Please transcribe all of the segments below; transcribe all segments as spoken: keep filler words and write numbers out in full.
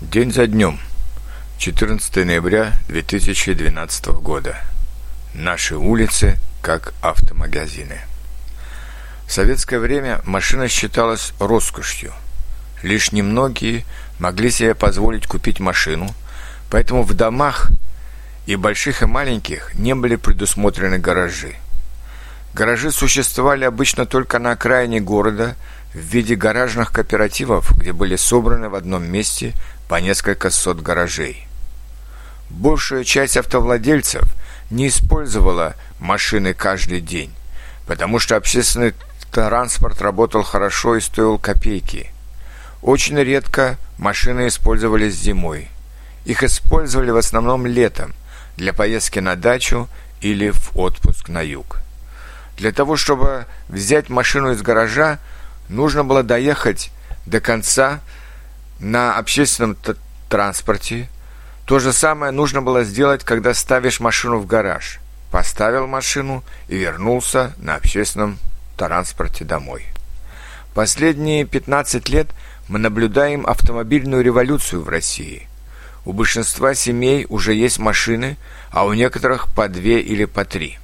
День за днем. четырнадцатое ноября две тысячи двенадцатого года. Наши улицы как автомагазины. В советское время машина считалась роскошью. Лишь немногие могли себе позволить купить машину, поэтому в домах и больших, и маленьких не были предусмотрены гаражи. Гаражи существовали обычно только на окраине города в виде гаражных кооперативов, где были собраны в одном месте по несколько сот гаражей. Большая часть автовладельцев не использовала машины каждый день, потому что общественный транспорт работал хорошо и стоил копейки. Очень редко машины использовались зимой. Их использовали в основном летом для поездки на дачу или в отпуск на юг. Для того, чтобы взять машину из гаража, нужно было доехать до конца на общественном т- транспорте. То же самое нужно было сделать, когда ставишь машину в гараж. Поставил машину и вернулся на общественном транспорте домой. Последние пятнадцать лет мы наблюдаем автомобильную революцию в России. У большинства семей уже есть машины, а у некоторых по две или по три.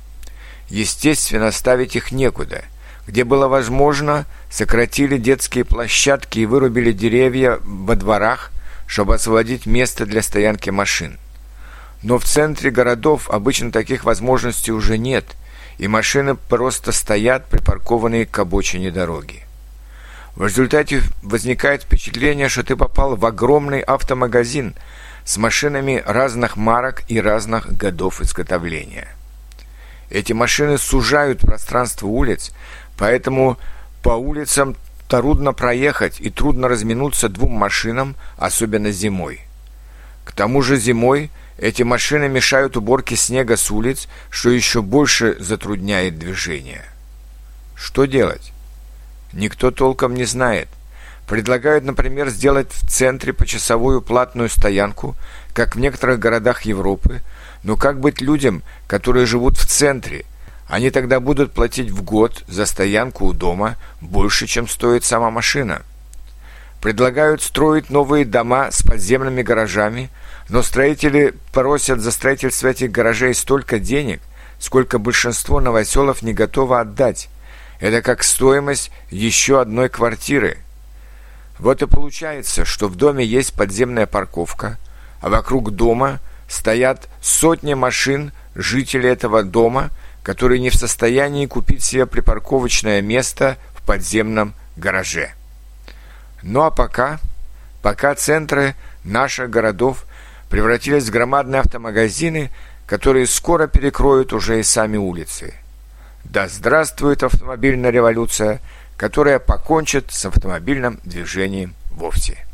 Естественно, ставить их некуда. Где было возможно, сократили детские площадки и вырубили деревья во дворах, чтобы освободить место для стоянки машин. Но в центре городов обычно таких возможностей уже нет, и машины просто стоят, припаркованные к обочине дороги. В результате возникает впечатление, что ты попал в огромный автомагазин с машинами разных марок и разных годов изготовления. Эти машины сужают пространство улиц, поэтому по улицам трудно проехать и трудно разминуться двум машинам, особенно зимой. К тому же зимой эти машины мешают уборке снега с улиц, что еще больше затрудняет движение. Что делать? Никто толком не знает. Предлагают, например, сделать в центре почасовую платную стоянку, как в некоторых городах Европы. Но как быть людям, которые живут в центре? Они тогда будут платить в год за стоянку у дома больше, чем стоит сама машина. Предлагают строить новые дома с подземными гаражами, но строители просят за строительство этих гаражей столько денег, сколько большинство новоселов не готово отдать. Это как стоимость еще одной квартиры. Вот и получается, что в доме есть подземная парковка, а вокруг дома стоят сотни машин жителей этого дома, которые не в состоянии купить себе припарковочное место в подземном гараже. Ну а пока, пока центры наших городов превратились в громадные автомагазины, которые скоро перекроют уже и сами улицы. Да здравствует автомобильная революция, которая покончит с автомобильным движением вовсе.